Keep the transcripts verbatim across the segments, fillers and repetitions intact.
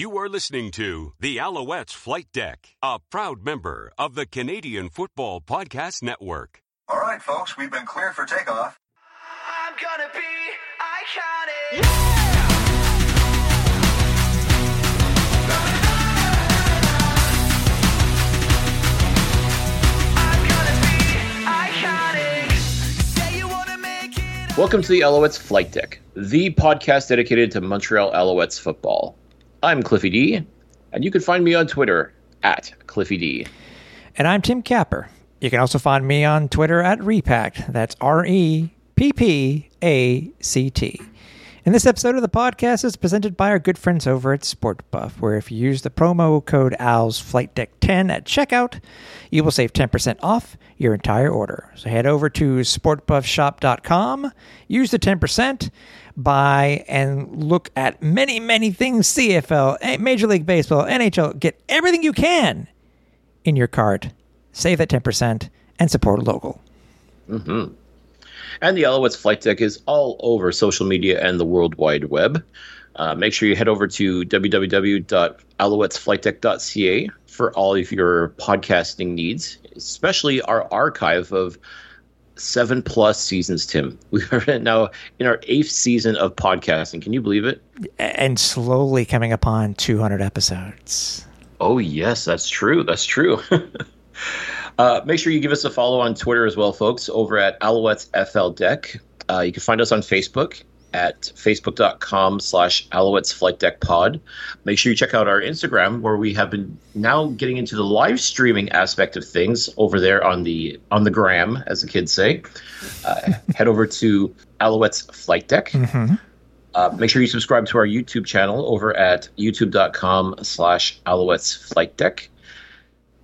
You are listening to the Alouettes Flight Deck, a proud member of the Canadian Football Podcast Network. All right, folks, we've been cleared for takeoff. I'm gonna be iconic. Yeah! Welcome to the Alouettes Flight Deck, the podcast dedicated to Montreal Alouettes football. I'm Cliffy D, and you can find me on Twitter at Cliffy D. And I'm Tim Capper. You can also find me on Twitter at Repact. That's R E P P A C T. And this episode of the podcast is presented by our good friends over at SportBuff, where if you use the promo code A L S Flight Deck ten at checkout, you will save ten percent off your entire order. So head over to sport buff shop dot com, use the ten percent, buy and look at many, many things, C F L, Major League Baseball, N H L. Get everything you can in your cart, save that ten percent, and support local. Mm-hmm. And the Alouettes Flight Deck is all over social media and the World Wide Web. Uh, make sure you head over to w w w dot alouettes flight deck dot c a for all of your podcasting needs, especially our archive of seven-plus seasons, Tim. We are now in our eighth season of podcasting. Can you believe it? And slowly coming upon two hundred episodes. Oh, yes, that's true. That's true. Uh, make sure you give us a follow on Twitter as well, folks, over at Alouettes F L Deck. Uh, you can find us on Facebook at facebook.com slash Alouettes Flight Deck Pod. Make sure you check out our Instagram, where we have been now getting into the live streaming aspect of things over there on the on the gram, as the kids say. Uh, head over to Alouettes Flight Deck. Mm-hmm. Uh, make sure you subscribe to our YouTube channel over at youtube.com slash Alouettes Flight Deck.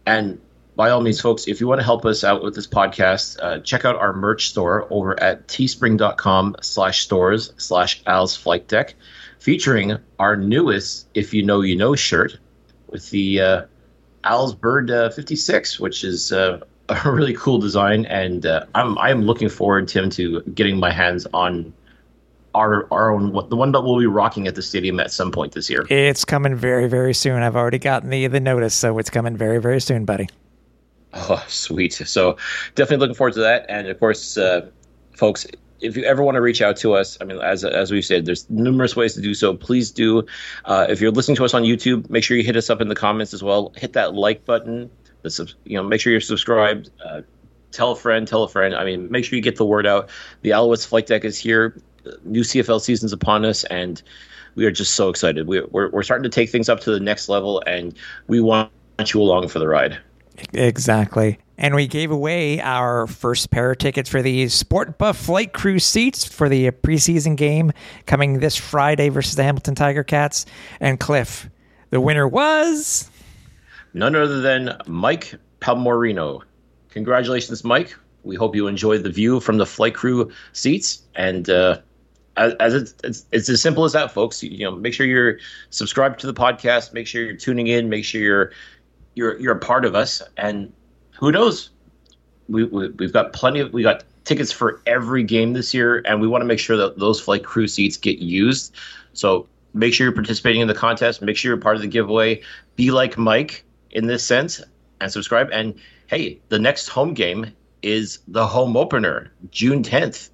And by all means, folks, if you want to help us out with this podcast, uh, check out our merch store over at teespring.com slash stores slash Al's Flight Deck, featuring our newest If You Know You Know shirt with the uh, Al's Bird uh, fifty-six, which is uh, a really cool design. And uh, I'm I'm looking forward, Tim, to getting my hands on Our, our own, the one that we'll be rocking at the stadium at some point this year. It's coming very, very soon. I've already gotten the, the notice, so it's coming very, very soon, buddy. Oh, sweet. So definitely looking forward to that. And of course, uh, folks, if you ever want to reach out to us, I mean, as as we've said, there's numerous ways to do so. Please do. Uh, if you're listening to us on YouTube, make sure you hit us up in the comments as well. Hit that like button. The sub, you know, make sure you're subscribed. Uh, tell a friend. Tell a friend. I mean, make sure you get the word out. The Alouettes Flight Deck is here. New C F L season's upon us, and we are just so excited. We're, we're we're starting to take things up to the next level, and we want you along for the ride. Exactly. And we gave away our first pair of tickets for the Sport Buff Flight Crew seats for the preseason game coming this Friday versus the Hamilton Tiger Cats. And Cliff, the winner was none other than Mike Palmorino. Congratulations, Mike. We hope you enjoyed the view from the flight crew seats, and uh, as, as it's, it's it's as simple as that, folks. You, you know, make sure you're subscribed to the podcast. Make sure you're tuning in. Make sure you're you're you're a part of us. And who knows? We, we we've got plenty of we got tickets for every game this year, and we want to make sure that those flight crew seats get used. So make sure you're participating in the contest. Make sure you're part of the giveaway. Be like Mike in this sense, and subscribe. And hey, the next home game is the home opener, June tenth,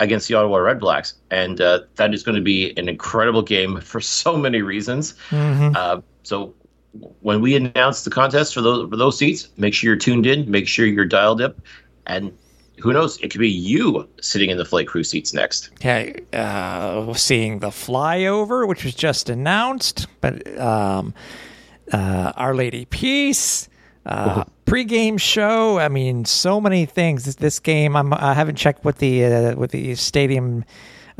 against the Ottawa Red Blacks. And uh, that is going to be an incredible game for so many reasons. Mm-hmm. Uh, so when we announce the contest for those, for those seats, make sure you're tuned in, make sure you're dialed up, and who knows, it could be you sitting in the flight crew seats next. Okay, uh, seeing the flyover, which was just announced, but um, uh, Our Lady Peace, Uh, pre-game show. I mean, so many things. This, this game, I'm, I haven't checked what the uh, what the stadium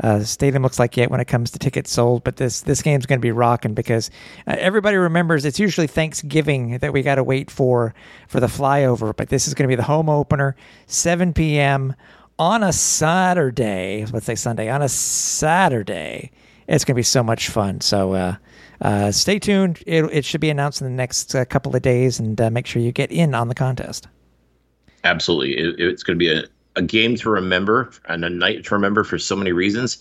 uh, stadium looks like yet when it comes to tickets sold. But this this game's going to be rocking, because uh, everybody remembers it's usually Thanksgiving that we got to wait for for the flyover. But this is going to be the home opener, seven p.m. on a Saturday. Let's say Sunday on a Saturday. It's going to be so much fun. So. Uh, Uh, stay tuned. It, it should be announced in the next uh, couple of days, and uh, make sure you get in on the contest. Absolutely. It, it's going to be a, a game to remember and a night to remember for so many reasons.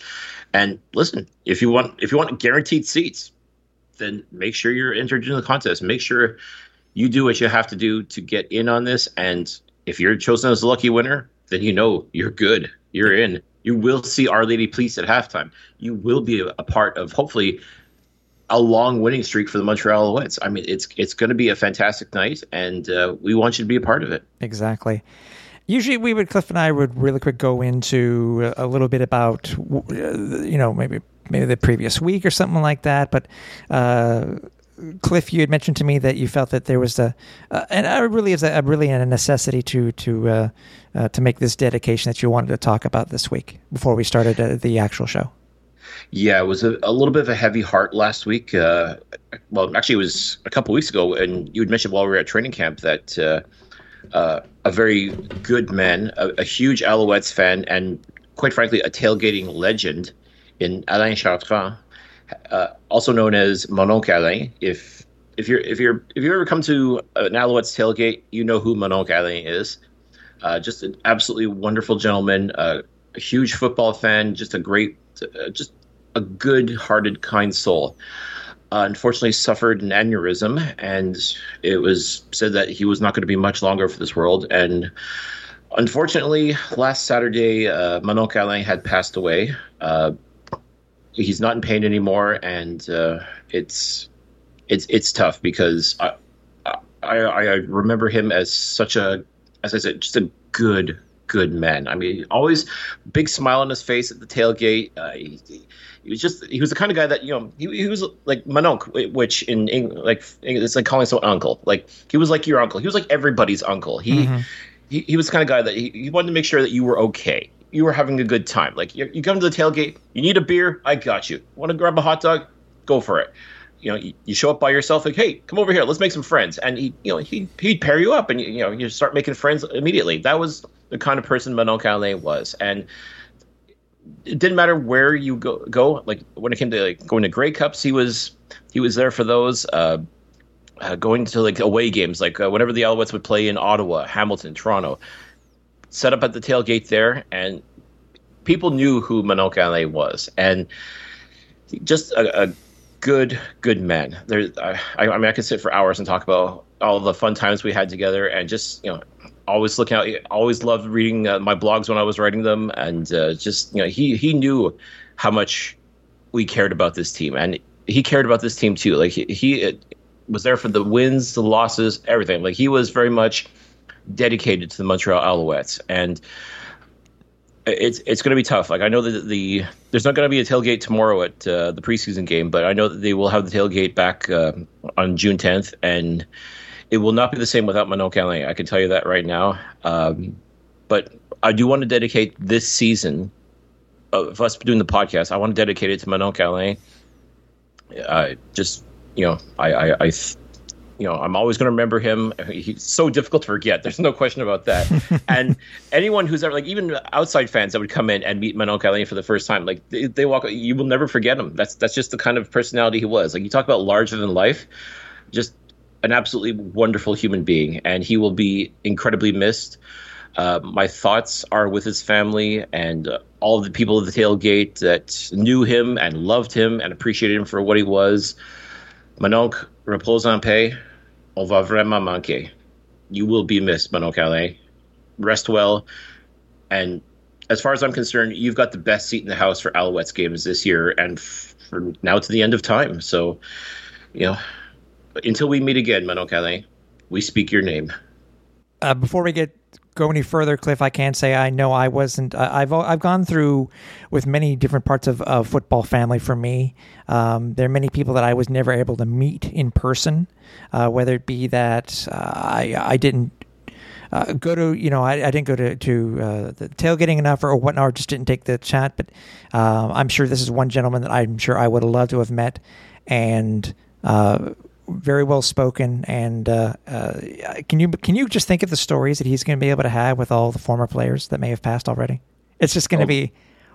And listen, if you want if you want guaranteed seats, then make sure you're entered into the contest. Make sure you do what you have to do to get in on this. And if you're chosen as the lucky winner, then you know you're good. You're in. You will see Our Lady Peace at halftime. You will be a part of, hopefully, a long winning streak for the Montreal Alouettes. I mean, it's it's going to be a fantastic night, and uh, we want you to be a part of it. Exactly. Usually we would, Cliff and I would really quick go into a little bit about, you know, maybe maybe the previous week or something like that. But uh, Cliff, you had mentioned to me that you felt that there was a, uh, and it really is a, really a necessity to to uh, uh, to make this dedication that you wanted to talk about this week before we started uh, the actual show. Yeah, it was a, a little bit of a heavy heart last week. Uh, well, actually, it was a couple weeks ago, and you had mentioned while we were at training camp that uh, uh, a very good man, a, a huge Alouettes fan, and quite frankly, a tailgating legend in Alain Chartrand, uh, also known as Mononc' Alain. If if you're if you're if you ever come to an Alouettes tailgate, you know who Mononc' Alain is. Uh, just an absolutely wonderful gentleman, uh, a huge football fan, just a great. Uh, just a good-hearted, kind soul. Uh, unfortunately, suffered an aneurysm, and it was said that he was not going to be much longer for this world. And unfortunately, last Saturday, uh, Mononc' Alain had passed away. Uh, he's not in pain anymore, and uh, it's it's it's tough because I, I I remember him as such a, as I said, just a good. good man. I mean, always big smile on his face at the tailgate. Uh, he, he was just, he was the kind of guy that, you know, he, he was like Mononc', which in England, like, it's like calling someone uncle. Like, he was like your uncle. He was like everybody's uncle. He, mm-hmm. he, he was the kind of guy that he, he wanted to make sure that you were okay. You were having a good time. Like, you, you come to the tailgate, you need a beer, I got you. Want to grab a hot dog? Go for it. You know, you, you show up by yourself, like, hey, come over here, let's make some friends. And he, you know, he, he'd pair you up and, you know, you start making friends immediately. That was the kind of person Mononc' Alain was. And it didn't matter where you go, go. Like, when it came to, like, going to Grey Cups, he was he was there for those. Uh, uh, going to, like, away games, like uh, whenever the Alouettes would play in Ottawa, Hamilton, Toronto, set up at the tailgate there, and people knew who Mononc' Alain was. And just a, a good, good man. There, I, I mean, I could sit for hours and talk about all the fun times we had together and just, you know, always looking out, always loved reading uh, my blogs when I was writing them. And uh, just, you know, he, he knew how much we cared about this team. And he cared about this team too. Like, he, he was there for the wins, the losses, everything. Like, he was very much dedicated to the Montreal Alouettes. And it's it's going to be tough. Like, I know that the there's not going to be a tailgate tomorrow at uh, the preseason game, but I know that they will have the tailgate back uh, on June tenth. And it will not be the same without Mononc' Alain. I can tell you that right now. Um, but I do want to dedicate this season of us doing the podcast. I want to dedicate it to Mononc' Alain. I just, you know, I, I, I you know, I'm always going to remember him. He's so difficult to forget. There's no question about that. And anyone who's ever, like, even outside fans that would come in and meet Mononc' Alain for the first time, like, they, they walk, you will never forget him. That's that's just the kind of personality he was. Like, you talk about larger than life, just an absolutely wonderful human being, and he will be incredibly missed. Uh, my thoughts are with his family and uh, all the people at the tailgate that knew him and loved him and appreciated him for what he was. Mononc', repose en paix. On va vraiment manquer. You will be missed, Mononc' Alain. Rest well. And as far as I'm concerned, you've got the best seat in the house for Alouettes games this year and f- from now to the end of time. So, you know, until we meet again, Mononc' Alain, we speak your name. Uh, before we get go any further, Cliff, I can say I know I wasn't. I, I've I've gone through with many different parts of uh, football family for me. Um, there are many people that I was never able to meet in person, uh, whether it be that uh, I I didn't. Uh, go to, you know, I, I didn't go to, to uh, the tailgating enough or, or whatnot, or just didn't take the chat. But uh, I'm sure this is one gentleman that I'm sure I would have loved to have met, and uh, very well spoken. And uh, uh, can you can you just think of the stories that he's going to be able to have with all the former players that may have passed already? It's just going to oh. be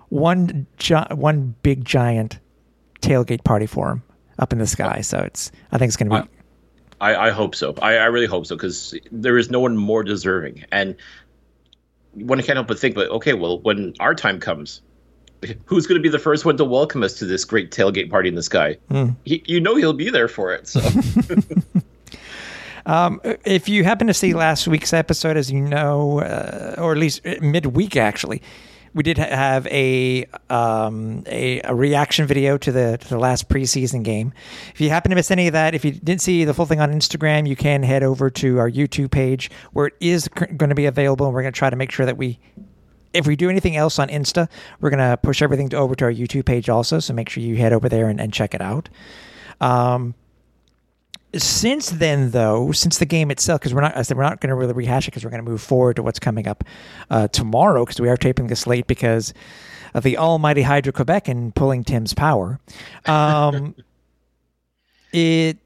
one gi- one big giant tailgate party for him up in the sky. So it's I think it's going to be. Wow. I, I hope so. I, I really hope so, because there is no one more deserving. And one can't help but think, like, okay, well, when our time comes, who's going to be the first one to welcome us to this great tailgate party in the sky? Mm. He, you know he'll be there for it. So. Um, if you happen to see last week's episode, as you know, uh, or at least midweek, actually, we did have a um, a, a reaction video to the to the last preseason game. If you happen to miss any of that, if you didn't see the full thing on Instagram, you can head over to our YouTube page where it is c- going to be available. And we're going to try to make sure that we, if we do anything else on Insta, we're going to push everything to over to our YouTube page also. So make sure you head over there and, and check it out. Um, since then, though, since the game itself, because we're not, I said we're not going to really rehash it because we're going to move forward to what's coming up uh, tomorrow, because we are taping this late because of the almighty Hydro-Quebec and pulling Tim's power. Um, it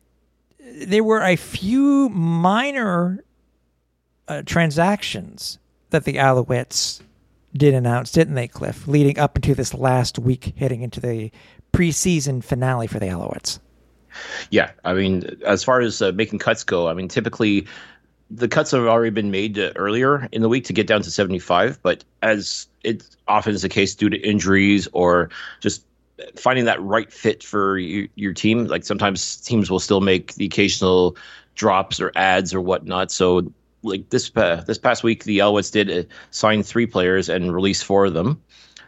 there were a few minor uh, transactions that the Alouettes did announce, didn't they, Cliff? Leading up into this last week, heading into the preseason finale for the Alouettes. Yeah, I mean, as far as uh, making cuts go, I mean, typically the cuts have already been made uh, earlier in the week to get down to seventy-five. But as it often is the case due to injuries or just finding that right fit for you, your team, like sometimes teams will still make the occasional drops or ads or whatnot. So like this uh, this past week, the Alouettes did uh, sign three players and release four of them.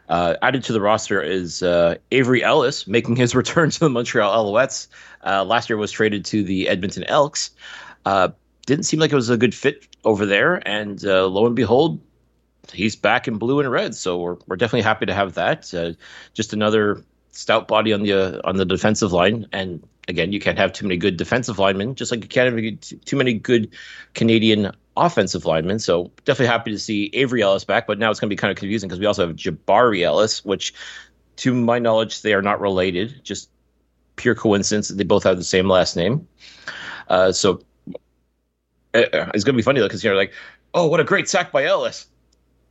Uh, added to the roster is uh, Avery Ellis, making his return to the Montreal Alouettes. Uh, last year was traded to the Edmonton Elks. Uh, didn't seem like it was a good fit over there, and uh, lo and behold, he's back in blue and red. So we're we're definitely happy to have that. Uh, just another stout body on the uh, on the defensive line, and again, you can't have too many good defensive linemen, just like you can't have too many good Canadian offensive linemen. So definitely happy to see Avery Ellis back, but now it's going to be kind of confusing because we also have Jabari Ellis, which to my knowledge, they are not related. Just pure coincidence that they both have the same last name. Uh, so it's going to be funny though, because you're like, oh, what a great sack by Ellis.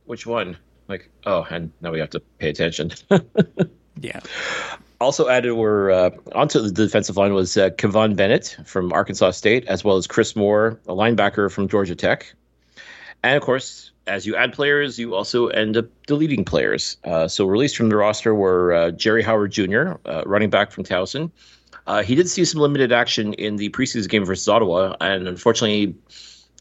Which one? Like, oh, and now we have to pay attention. Yeah. Also added were uh, onto the defensive line was uh, Kevon Bennett from Arkansas State, as well as Chris Moore, a linebacker from Georgia Tech. And, of course, as you add players, you also end up deleting players. Uh, so released from the roster were uh, Jerry Howard Junior, uh, running back from Towson. Uh, he did see some limited action in the preseason game versus Ottawa, and unfortunately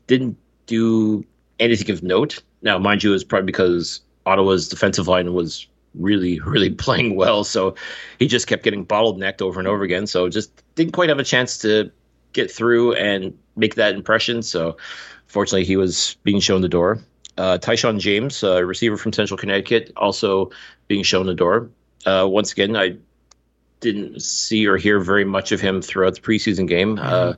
didn't do anything of note. Now, mind you, it was probably because Ottawa's defensive line was really, really playing well. So he just kept getting bottlenecked over and over again. So just didn't quite have a chance to get through and make that impression. So fortunately, he was being shown the door. Uh, Tyshawn James, a uh, receiver from Central Connecticut, also being shown the door. Uh, once again, I didn't see or hear very much of him throughout the preseason game. Mm-hmm. Uh,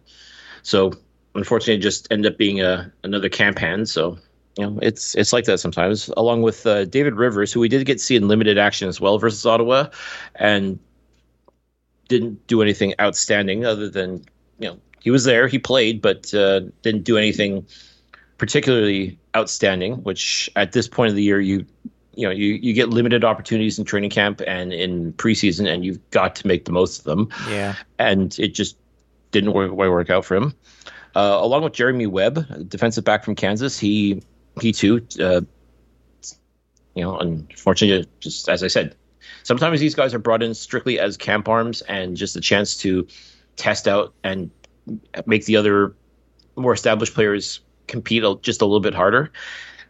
so unfortunately, it just ended up being a, another camp hand. So you know, it's it's like that sometimes, along with uh, David Rivers, who we did get to see in limited action as well versus Ottawa and didn't do anything outstanding other than, you know, he was there, he played, but uh, didn't do anything particularly outstanding, which at this point of the year, you you know, you, you get limited opportunities in training camp and in preseason, and you've got to make the most of them. Yeah. And it just didn't work, work out for him. Uh, along with Jeremy Webb, defensive back from Kansas, he... He too, uh, you know, unfortunately, just as I said, sometimes these guys are brought in strictly as camp arms and just a chance to test out and make the other more established players compete just a little bit harder.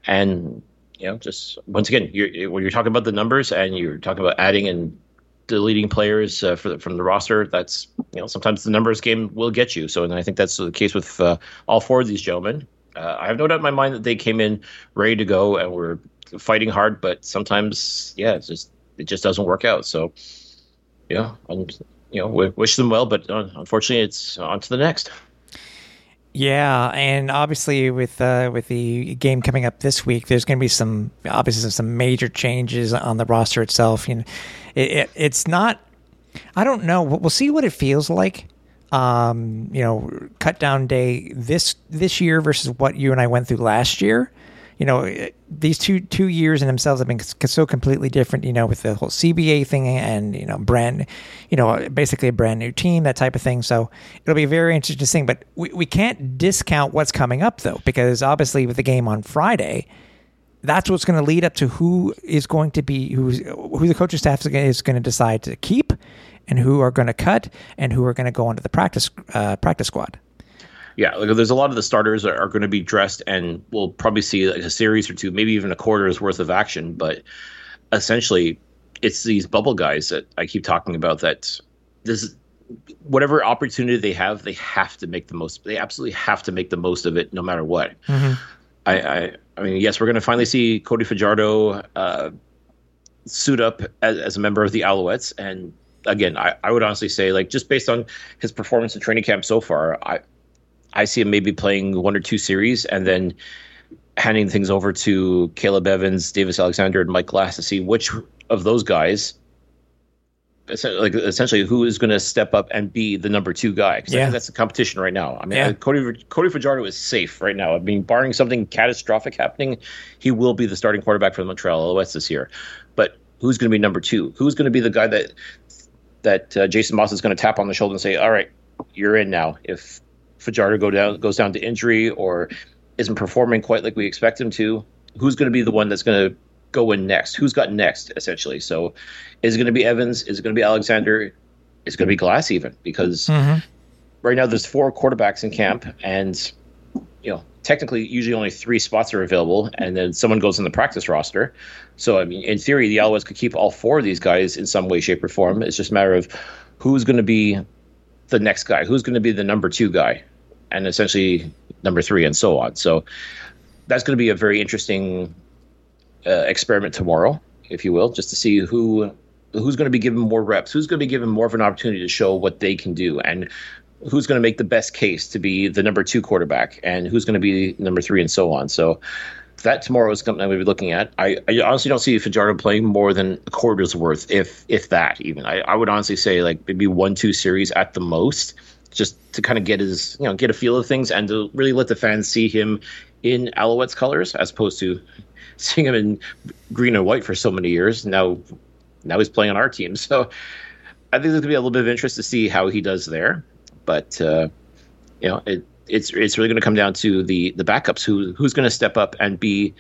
And, you know, just once again, you're, when you're talking about the numbers and you're talking about adding and deleting players uh, for the, from the roster, that's, you know, sometimes the numbers game will get you. So, and I think that's the case with uh, all four of these gentlemen. Uh, I have no doubt in my mind that they came in ready to go and were fighting hard, but sometimes, yeah, it's just it just doesn't work out. So, yeah, I'm, you know, we wish them well, but uh, unfortunately, it's on to the next. Yeah, and obviously with uh, with the game coming up this week, there's going to be some obviously some major changes on the roster itself. You know, it, it, it's not. I don't know. We'll see what it feels like. Um, you know, cut down day this this year versus what you and I went through last year. You know, it, these two two years in themselves have been c- so completely different. You know, with the whole C B A thing and you know, brand, you know, basically a brand new team, that type of thing. So it'll be very interesting thing. But we we can't discount what's coming up though, because obviously with the game on Friday, that's what's going to lead up to who is going to be who's, who the coaching staff is going to decide to keep, and who are going to cut, and who are going to go into the practice uh, practice squad. Yeah, like there's a lot of the starters that are going to be dressed, and we'll probably see like a series or two, maybe even a quarter's worth of action. But essentially, it's these bubble guys that I keep talking about. That this is, whatever opportunity they have, they have to make the most. They absolutely have to make the most of it, no matter what. Mm-hmm. I, I, I mean, yes, we're going to finally see Cody Fajardo uh, suit up as, as a member of the Alouettes, and again, I, I would honestly say, like, just based on his performance in training camp so far, I. I see him maybe playing one or two series and then handing things over to Caleb Evans, Davis Alexander, and Mike Glass to see which of those guys, like essentially, who is going to step up and be the number two guy. Because yeah. I think that's the competition right now. I mean, yeah. Cody Cody Fajardo is safe right now. I mean, barring something catastrophic happening, he will be the starting quarterback for the Montreal Alouettes this year. But who's going to be number two? Who's going to be the guy that that uh, Jason Moss is going to tap on the shoulder and say, "All right, you're in now." If Fajardo go down, goes down to injury or isn't performing quite like we expect him to, who's going to be the one that's going to go in next? Who's got next, essentially? So is it going to be Evans? Is it going to be Alexander? Is it going to be Glass even? Because mm-hmm. right now there's four quarterbacks in camp, and you know technically usually only three spots are available, and then someone goes in the practice roster. So I mean, in theory, the Alouettes could keep all four of these guys in some way, shape, or form. It's just a matter of who's going to be the next guy, who's going to be the number two guy, and essentially number three and so on. So that's going to be a very interesting uh, experiment tomorrow, if you will, just to see who who's going to be given more reps, who's going to be given more of an opportunity to show what they can do, and who's going to make the best case to be the number two quarterback, and who's going to be number three and so on. So that tomorrow is something we'll be looking at. I, I honestly don't see Fajardo playing more than a quarter's worth, if if that even. I, I would honestly say like maybe one, two series at the most, just to kind of get his, you know, get a feel of things and to really let the fans see him in Alouettes colors, as opposed to seeing him in green and white for so many years. Now, now he's playing on our team. So I think there's going to be a little bit of interest to see how he does there. But, uh, you know, it, it's it's really going to come down to the the backups, who who's going to step up and be,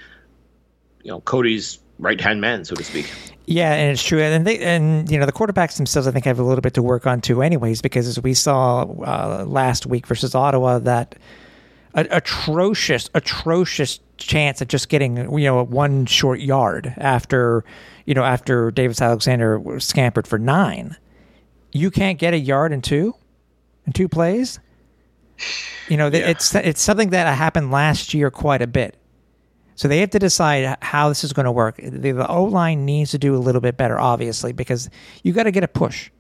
you know, Cody's right-hand man, so to speak. Yeah, and it's true. And, they, and you know, the quarterbacks themselves, I think, have a little bit to work on, too, anyways, because as we saw uh, last week versus Ottawa, that a- atrocious, atrocious chance of just getting, you know, one short yard after, you know, after Davis Alexander scampered for nine. You can't get a yard in two, in two plays? You know, yeah. it's it's something that happened last year quite a bit. So they have to decide how this is going to work. The, the O-line needs to do a little bit better, obviously, because you got to get a push.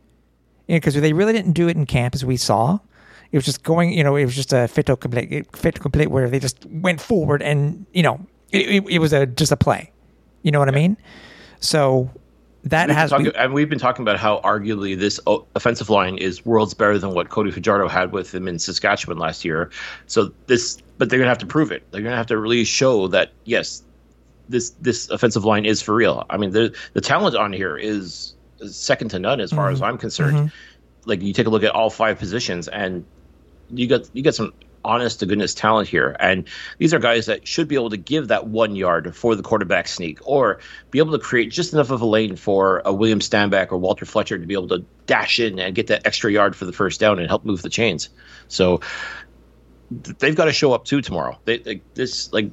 Because you know, they really didn't do it in camp, as we saw. It was just going, you know, it was just a fit to complete, fit to complete where they just went forward and, you know, it, it, it was a just a play. You know what yeah. I mean? So that we've has... Talking, we, and we've been talking about how arguably this offensive line is worlds better than what Cody Fajardo had with him in Saskatchewan last year. So this... But they're going to have to prove it. They're going to have to really show that, yes, this this offensive line is for real. I mean, the the talent on here is, is second to none as far mm-hmm. as I'm concerned. Mm-hmm. Like, you take a look at all five positions, and you got you got some honest-to-goodness talent here. And these are guys that should be able to give that one yard for the quarterback sneak, or be able to create just enough of a lane for a William Stanback or Walter Fletcher to be able to dash in and get that extra yard for the first down and help move the chains. So... they've got to show up too tomorrow. They like this, like,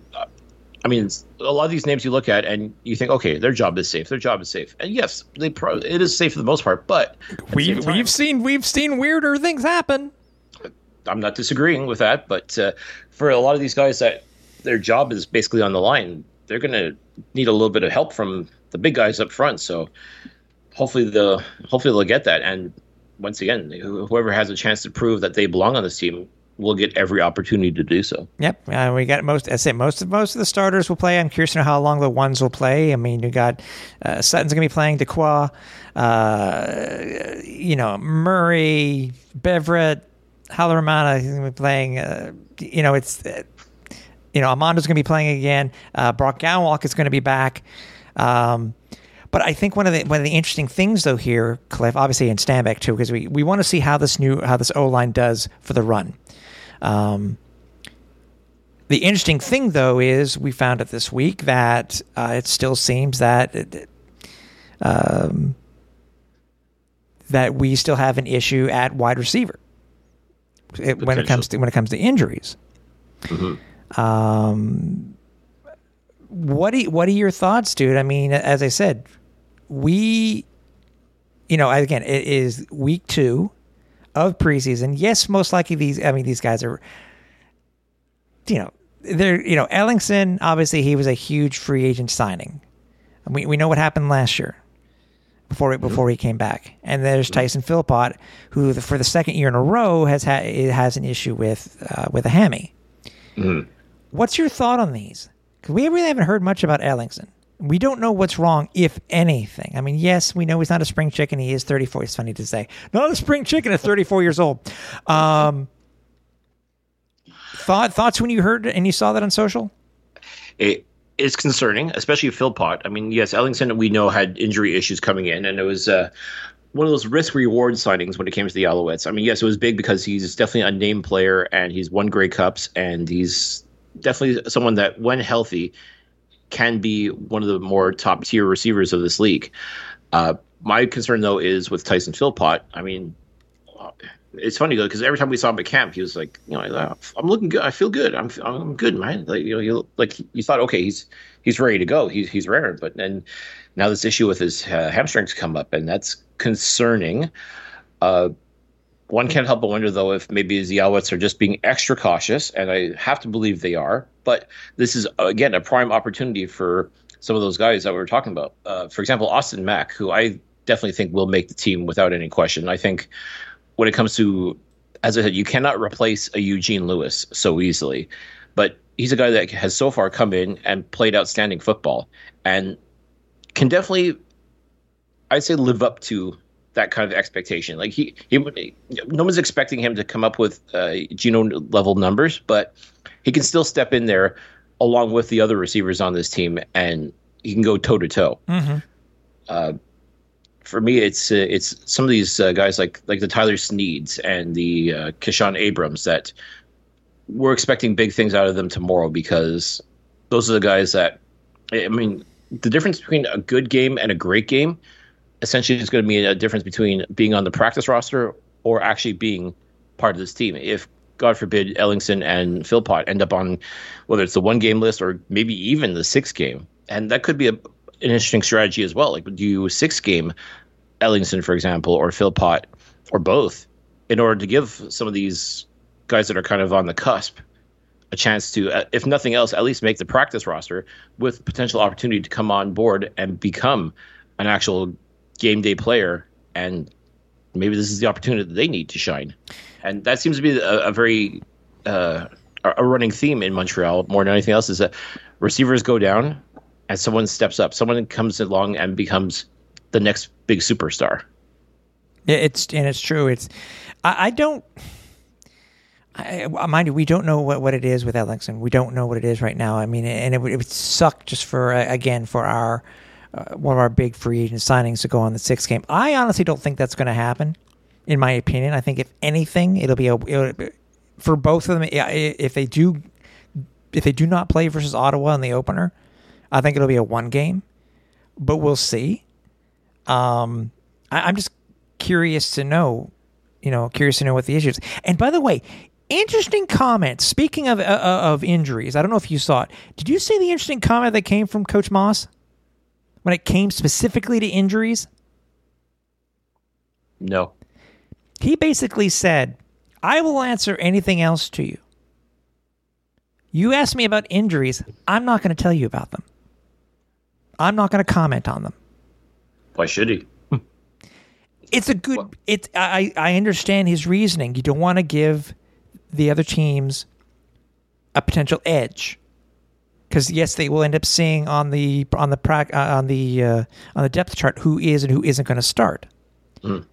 I mean, a lot of these names you look at and you think, okay, their job is safe. Their job is safe, and yes, they pro- it is safe for the most part. But we we've, we've seen we've seen weirder things happen. I'm not disagreeing with that, but uh, for a lot of these guys that their job is basically on the line, they're going to need a little bit of help from the big guys up front. So hopefully the hopefully they'll get that. And once again, whoever has a chance to prove that they belong on this team will get every opportunity to do so. Yep, uh, we got most. I say most of most of the starters will play. I'm curious to know how long the ones will play. I mean, you got uh, Sutton's going to be playing, DeQua, uh, you know, Murray, Beverett, Halleramana is going to be playing. Uh, you know, it's uh, you know, Armando's going to be playing again. Uh, Brock Gowanlock is going to be back. Um, But I think one of the one of the interesting things though here, Cliff, obviously, and Stanback too, because we, we want to see how this new how this O line does for the run. Um, The interesting thing, though, is we found out this week that uh, it still seems that it, um, that we still have an issue at wide receiver it, when it comes to when it comes to injuries. Mm-hmm. Um, what do, what are your thoughts, dude? I mean, as I said, we, you know, again, it is week two of preseason. Yes, most likely these. I mean, these guys are. You know, there. You know, Ellingson. Obviously, he was a huge free agent signing. We we know what happened last year, before it, before he came back. And there's Tyson Philpot, who for the second year in a row has had has an issue with uh, with a hammy. Mm-hmm. What's your thought on these? Because we really haven't heard much about Ellingson. We don't know what's wrong, if anything. I mean, yes, we know he's not a spring chicken. He is thirty-four. It's funny to say, not a spring chicken at thirty-four years old. Um, Thought, thoughts when you heard and you saw that on social? It is concerning, especially Philpot. I mean, yes, Ellingson, we know, had injury issues coming in, and it was uh, one of those risk-reward signings when it came to the Alouettes. I mean, yes, it was big because he's definitely a named player, and he's won Grey Cups, and he's definitely someone that, when healthy, can be one of the more top-tier receivers of this league. Uh, my concern, though, is with Tyson Philpot. I mean... Uh, It's funny though, because every time we saw him at camp, he was like, you know, I'm looking good. I feel good. I'm I'm good, man. Like, you know, you like you thought, okay, he's he's ready to go. He's he's raring. But and now this issue with his uh, hamstrings come up, and that's concerning. Uh, one can't help but wonder though if maybe the Alouettes are just being extra cautious, and I have to believe they are. But this is again a prime opportunity for some of those guys that we were talking about. Uh, for example, Austin Mack, who I definitely think will make the team without any question. I think. When it comes to, as I said, you cannot replace a Eugene Lewis so easily. But he's a guy that has so far come in and played outstanding football and can definitely, I'd say, live up to that kind of expectation. Like he, he would, no one's expecting him to come up with uh, Geno level numbers, but he can still step in there along with the other receivers on this team and he can go toe to toe. Mm-hmm. Uh, For me, it's uh, it's some of these uh, guys like like the Tyler Sneeds and the uh, Kishon Abrams that we're expecting big things out of them tomorrow because those are the guys that, I mean, the difference between a good game and a great game essentially is going to be a difference between being on the practice roster or actually being part of this team. If, God forbid, Ellingson and Philpot end up on whether it's the one-game list or maybe even the six-game, and that could be a... an interesting strategy as well. Like, do you six game Ellingson, for example, or Philpot, or both, in order to give some of these guys that are kind of on the cusp a chance to, if nothing else, at least make the practice roster with potential opportunity to come on board and become an actual game day player. And maybe this is the opportunity that they need to shine. And that seems to be a, a very uh, a running theme in Montreal more than anything else is that receivers go down. And someone steps up, someone comes along and becomes the next big superstar. It's and it's true. It's I, I don't. I, mind you, we don't know what, what it is with Ellingson. We don't know what it is right now. I mean, and it, it would suck just for uh, again for our uh, one of our big free agent signings to go on the sixth game. I honestly don't think that's going to happen. In my opinion, I think if anything, it'll be a it'll, for both of them. If they do, if they do not play versus Ottawa in the opener. I think it'll be a one game, but we'll see. Um, I, I'm just curious to know, you know, curious to know what the issue is. And by the way, interesting comment. Speaking of uh, of injuries, I don't know if you saw it. Did you see the interesting comment that came from Coach Moss when it came specifically to injuries? No. He basically said, I will answer anything else to you. You asked me about injuries. I'm not going to tell you about them. I'm not going to comment on them. Why should he? It's a good. Well, it's I, I understand his reasoning. You don't want to give the other teams a potential edge, because yes, they will end up seeing on the on the pra- uh, on the uh, on the depth chart who is and who isn't going to start. Mm.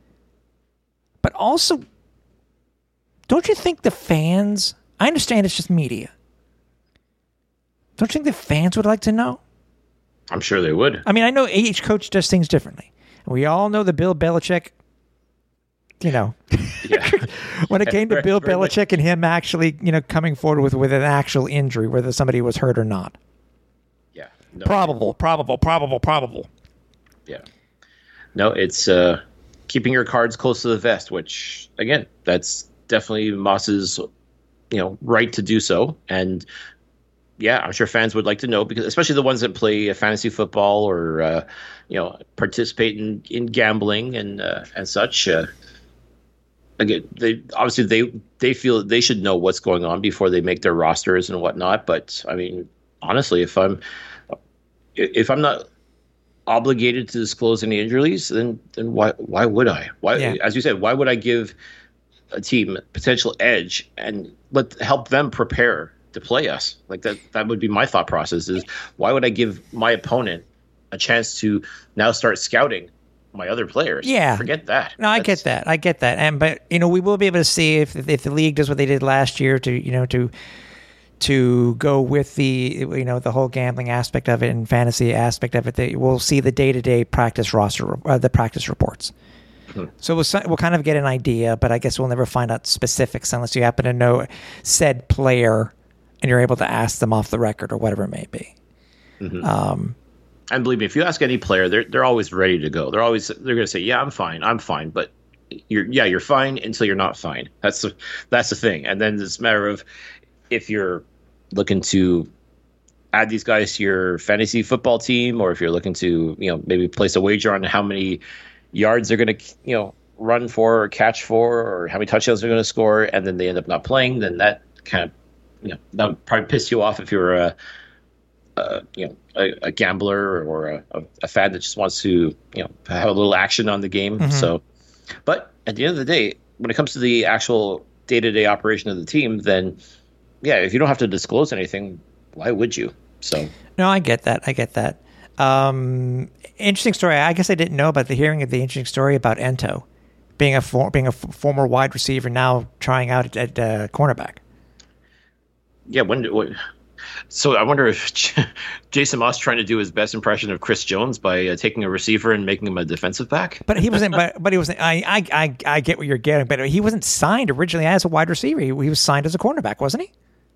But also, don't you think the fans? I understand it's just media. Don't you think the fans would like to know? I'm sure they would. I mean, I know each coach does things differently. We all know the Bill Belichick, you know, yeah. when it came to Bill Belichick and him actually, you know, coming forward with, with an actual injury, whether somebody was hurt or not. Yeah. No, probable, probable, probable, probable. Yeah. No, it's uh, keeping your cards close to the vest, which, again, that's definitely Moss's, you know, right to do so. And, yeah, I'm sure fans would like to know, because especially the ones that play fantasy football or, uh, you know, participate in, in gambling and uh, and such. Uh, again, they obviously they they feel they should know what's going on before they make their rosters and whatnot. But I mean, honestly, if I'm if I'm not obligated to disclose any injuries, then then why why would I? Why, yeah. As you said, why would I give a team a potential edge and let help them prepare to play us? Like that that would be my thought process, is why would I give my opponent a chance to now start scouting my other players? Yeah, forget that. No, I That's, get that. I get that. And but you know, we will be able to see if if the league does what they did last year to, you know, to to go with the, you know, the whole gambling aspect of it and fantasy aspect of it. They we'll see the day-to-day practice roster, uh, the practice reports. So we'll, we'll kind of get an idea, but I guess we'll never find out specifics unless you happen to know said player and you're able to ask them off the record or whatever it may be. Mm-hmm. Um, and believe me, if you ask any player, they're they're always ready to go. They're always they're going to say, "Yeah, I'm fine, I'm fine." But you're yeah, you're fine until you're not fine. That's the, that's the thing. And then it's a matter of if you're looking to add these guys to your fantasy football team, or if you're looking to, you know, maybe place a wager on how many yards they're going to, you know, run for or catch for, or how many touchdowns they're going to score, and then they end up not playing, then that kind of, you know, that would probably piss you off if you're a, a you know, a, a gambler or a, a fan that just wants to, you know, have a little action on the game. Mm-hmm. So, but at the end of the day, when it comes to the actual day-to-day operation of the team, then yeah, if you don't have to disclose anything, why would you? So no, I get that. I get that. Um, interesting story. I guess I didn't know about the hearing of the interesting story about Ento being a for, being a f- former wide receiver now trying out at, at uh, cornerback. Yeah, when, when so I wonder if Jason Moss trying to do his best impression of Chris Jones by uh, taking a receiver and making him a defensive back. But he wasn't. but, but he wasn't. I, I I I get what you're getting. But he wasn't signed originally as a wide receiver. He, he was signed as a cornerback, wasn't he?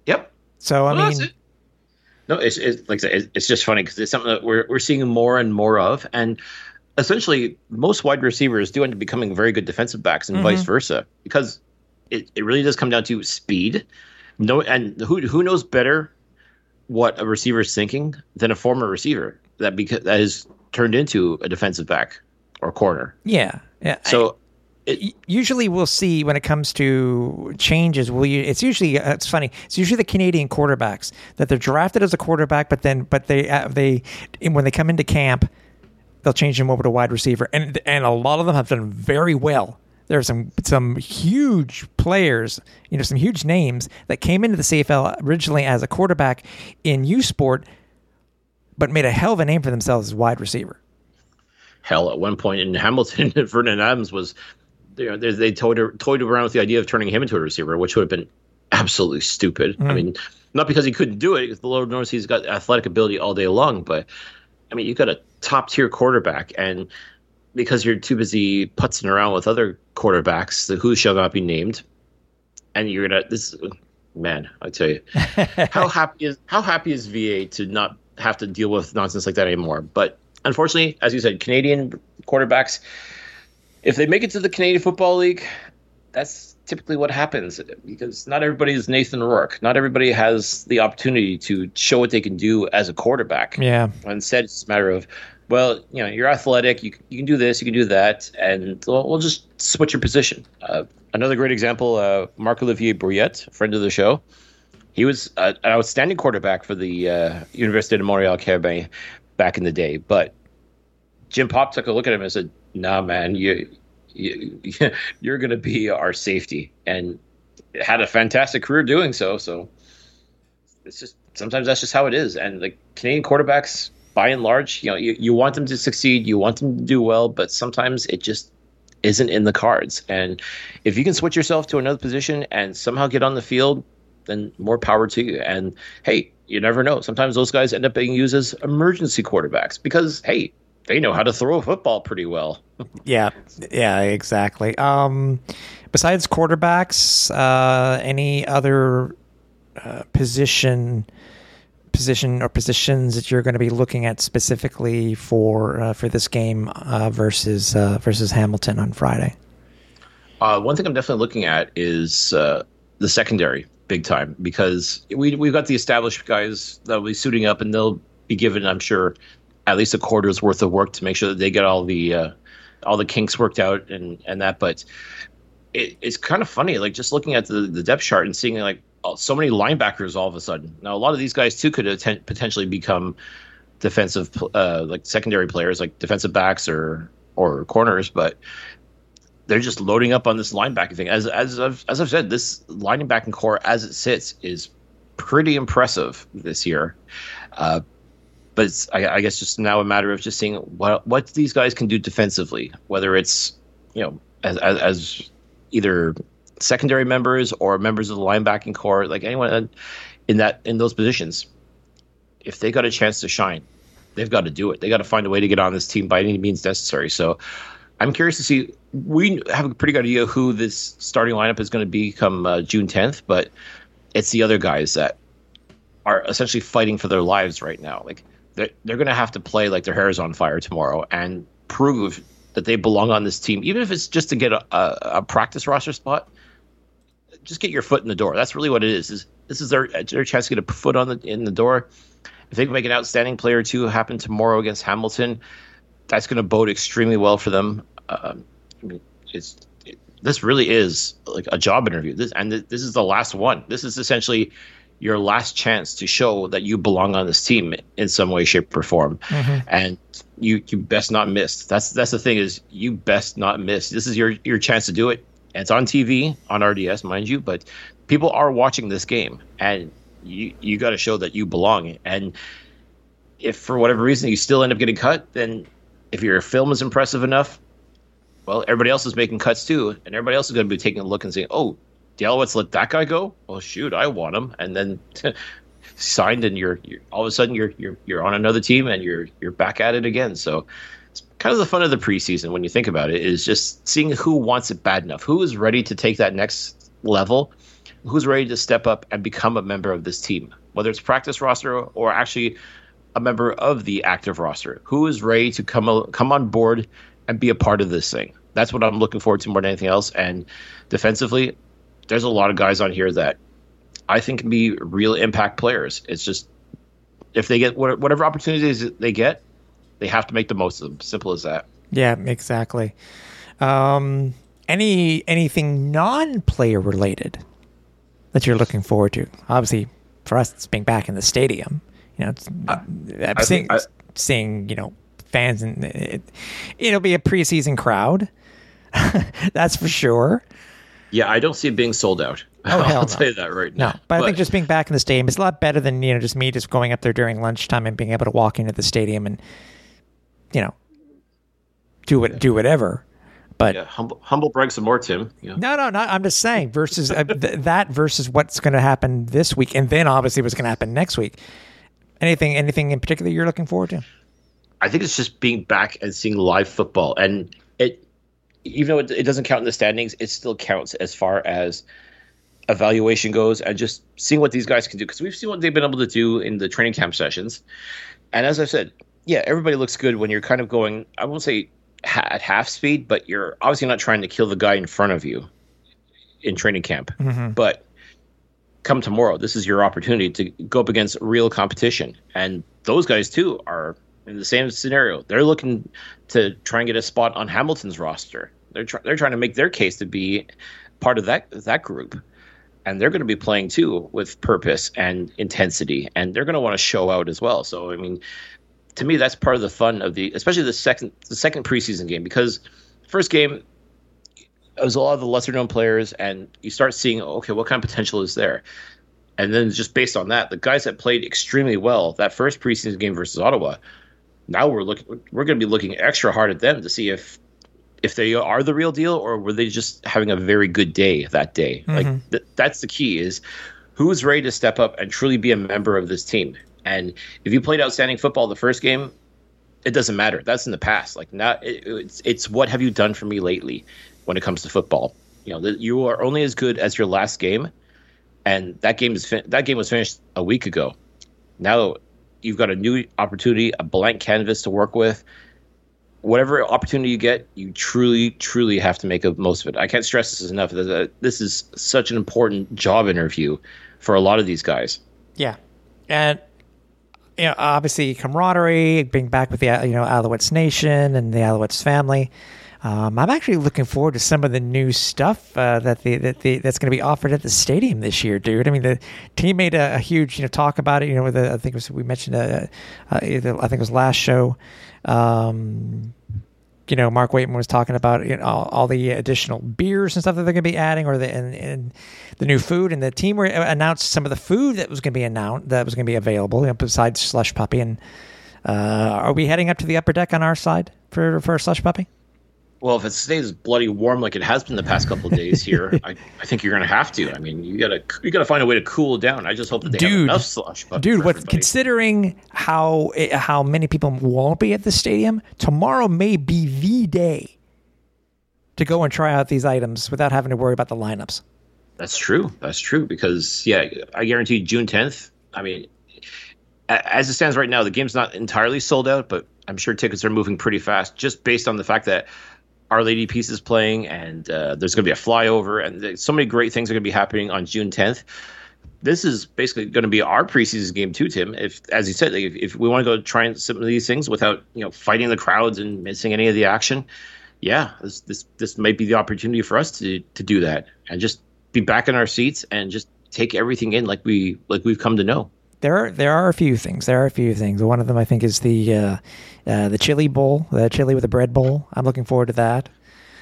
Yep. So I well, mean, it. no, it's, it's like I said, it's just funny because it's something that we're we're seeing more and more of, and essentially most wide receivers do end up becoming very good defensive backs and mm-hmm. vice versa, because it, it really does come down to speed. No, and who who knows better what a receiver is thinking than a former receiver that because that is turned into a defensive back or corner. Yeah, yeah. So I, it, usually we'll see when it comes to changes. Will you? It's usually it's funny. It's usually the Canadian quarterbacks that they're drafted as a quarterback, but then but they uh, they when they come into camp, they'll change them over to wide receiver, and and a lot of them have done very well. There are some some huge players, you know, some huge names that came into the C F L originally as a quarterback in U Sport, but made a hell of a name for themselves as wide receiver. Hell, at one point in Hamilton, Vernon Adams was, you know, they, they toyed, toyed around with the idea of turning him into a receiver, which would have been absolutely stupid. Mm. I mean, not because he couldn't do it, because the Lord knows he's got athletic ability all day long, but, I mean, you've got a top-tier quarterback, and because you're too busy putzing around with other quarterbacks who shall not be named, and you're gonna this man, I tell you, how happy is how happy is V A to not have to deal with nonsense like that anymore? But unfortunately, as you said, Canadian quarterbacks, if they make it to the Canadian Football League, that's typically what happens, because not everybody is Nathan Rourke. Not everybody has the opportunity to show what they can do as a quarterback. Yeah, instead it's a matter of, well, you know, you're athletic, you you can do this, you can do that, and we'll, we'll just switch your position. Uh, another great example, uh, Marc-Olivier Brouillette, friend of the show. He was a, an outstanding quarterback for the uh, Université de Montréal-Carabin back in the day, but Jim Popp took a look at him and said, nah, man, you, you, you're going to be our safety, and had a fantastic career doing so, so it's just sometimes that's just how it is, and like Canadian quarterbacks, by and large, you know, you, you want them to succeed, you want them to do well, but sometimes it just isn't in the cards. And if you can switch yourself to another position and somehow get on the field, then more power to you. And hey, you never know. Sometimes those guys end up being used as emergency quarterbacks because, hey, they know how to throw a football pretty well. yeah, yeah, exactly. Um, besides quarterbacks, uh, any other uh, position, position or positions that you're going to be looking at specifically for uh, for this game uh, versus uh, versus Hamilton on Friday? Uh, one thing I'm definitely looking at is uh, the secondary, big time, because we we've got the established guys that will be suiting up, and they'll be given, I'm sure, at least a quarter's worth of work to make sure that they get all the uh, all the kinks worked out and, and that. But it, it's kind of funny, like just looking at the, the depth chart and seeing like oh, so many linebackers all of a sudden. Now, a lot of these guys too could atten- potentially become defensive, uh, like secondary players, like defensive backs or or corners, but they're just loading up on this linebacker thing. As as I've, as I've said, this linebacking core as it sits is pretty impressive this year. Uh, But it's, I, I guess just now a matter of just seeing what what these guys can do defensively, whether it's, you know, as, as, as either secondary members or members of the linebacking corps, like anyone in that in those positions. If they got a chance to shine, they've got to do it. They got to find a way to get on this team by any means necessary. So I'm curious to see. We have a pretty good idea who this starting lineup is going to be come uh, June tenth, but it's the other guys that are essentially fighting for their lives right now. Like, They're, they're going to have to play like their hair is on fire tomorrow and prove that they belong on this team, even if it's just to get a, a, a practice roster spot. Just get your foot in the door. That's really what it is. Is this is their their chance to get a foot on the in the door. If they can make an outstanding play or two happen tomorrow against Hamilton, that's going to bode extremely well for them. Um, I mean, it's it, this really is like a job interview. This and th- this is the last one. This is essentially your last chance to show that you belong on this team in some way, shape, or form. Mm-hmm. And you, you best not miss. That's that's the thing, is you best not miss. This is your, your chance to do it. And it's on T V, on R D S, mind you, but people are watching this game, and you, you got to show that you belong. And if for whatever reason you still end up getting cut, then if your film is impressive enough, well, everybody else is making cuts too, and everybody else is going to be taking a look and saying, oh, the Alouettes let that guy go? Well, shoot, I want him. And then signed, and you're, you're all of a sudden you're you're you're on another team, and you're you're back at it again. So it's kind of the fun of the preseason when you think about it, is just seeing who wants it bad enough, who is ready to take that next level, who's ready to step up and become a member of this team, whether it's practice roster or actually a member of the active roster, who is ready to come come on board and be a part of this thing. That's what I'm looking forward to more than anything else. And defensively, there's a lot of guys on here that I think can be real impact players. It's just if they get whatever opportunities they get, they have to make the most of them. Simple as that. Yeah, exactly. Um, any anything non-player related that you're looking forward to? Obviously, for us, it's being back in the stadium. You know, it's, uh, I'm I seeing, I, seeing you know fans, and it, it'll be a preseason crowd. That's for sure. Yeah, I don't see it being sold out. Oh, hell I'll no. tell you that right now. No, but, but I think just being back in the stadium is a lot better than, you know, just me just going up there during lunchtime and being able to walk into the stadium and, you know, do what, yeah. do whatever. But yeah, humble, humble brag some more, Tim. Yeah. No, no, no. I'm just saying versus uh, th- that versus what's going to happen this week, and then obviously what's going to happen next week. Anything, anything in particular you're looking forward to? I think it's just being back and seeing live football, and it. Even though it, it doesn't count in the standings, it still counts as far as evaluation goes, and just seeing what these guys can do, because we've seen what they've been able to do in the training camp sessions. And as I said, yeah, everybody looks good when you're kind of going, I won't say ha- at half speed, but you're obviously not trying to kill the guy in front of you in training camp. Mm-hmm. But come tomorrow, this is your opportunity to go up against real competition. And those guys, too, are in the same scenario. They're looking to try and get a spot on Hamilton's roster. They're try- they're trying to make their case to be part of that that group, and they're going to be playing too with purpose and intensity, and they're going to want to show out as well. So I mean, to me, that's part of the fun of the, especially the second the second preseason game, because first game it was a lot of the lesser known players, and you start seeing, okay, what kind of potential is there? And then just based on that, the guys that played extremely well that first preseason game versus Ottawa, now we're looking. We're going to be looking extra hard at them to see if, if they are the real deal, or were they just having a very good day that day. Mm-hmm. Like th- that's the key, is who's ready to step up and truly be a member of this team. And if you played outstanding football the first game, it doesn't matter. That's in the past. Like now, it, it's it's what have you done for me lately when it comes to football? You know, the, you are only as good as your last game, and that game is fin- that game was finished a week ago. Now you've got a new opportunity, a blank canvas to work with. Whatever opportunity you get, you truly, truly have to make the most of it. I can't stress this enough. This is such an important job interview for a lot of these guys. Yeah, and you know, obviously camaraderie, being back with the you know Alouettes Nation and the Alouettes family. Um, I'm actually looking forward to some of the new stuff uh, that the that the that's going to be offered at the stadium this year, dude. I mean, the team made a, a huge you know talk about it. You know, with the, I think it was, we mentioned uh, uh, either, I think it was last show. Um, you know, Mark Waitman was talking about you know all, all the additional beers and stuff that they're going to be adding, or the and, and the new food, and the team were announced some of the food that was going to be announced that was going to be available, you know, besides slush puppy. And uh, are we heading up to the upper deck on our side for for slush puppy? Well, if it stays bloody warm like it has been the past couple of days here, I, I think you're going to have to. I mean, you gotta you gotta find a way to cool down. I just hope that they dude, have enough slush. Dude, what, considering how how many people won't be at the stadium, tomorrow may be the day to go and try out these items without having to worry about the lineups. That's true. That's true because, yeah, I guarantee June tenth, I mean, as it stands right now, the game's not entirely sold out, but I'm sure tickets are moving pretty fast just based on the fact that Our Lady Peace is playing, and uh, there's going to be a flyover, and so many great things are going to be happening on June tenth. This is basically going to be our preseason game too, Tim. If, as you said, if, if we want to go try and some of these things without you know fighting the crowds and missing any of the action, yeah, this this, this might be the opportunity for us to to do that and just be back in our seats and just take everything in like we like we've come to know. There are there are a few things. There are a few things. One of them, I think, is the uh, uh, the chili bowl, the chili with a bread bowl. I'm looking forward to that.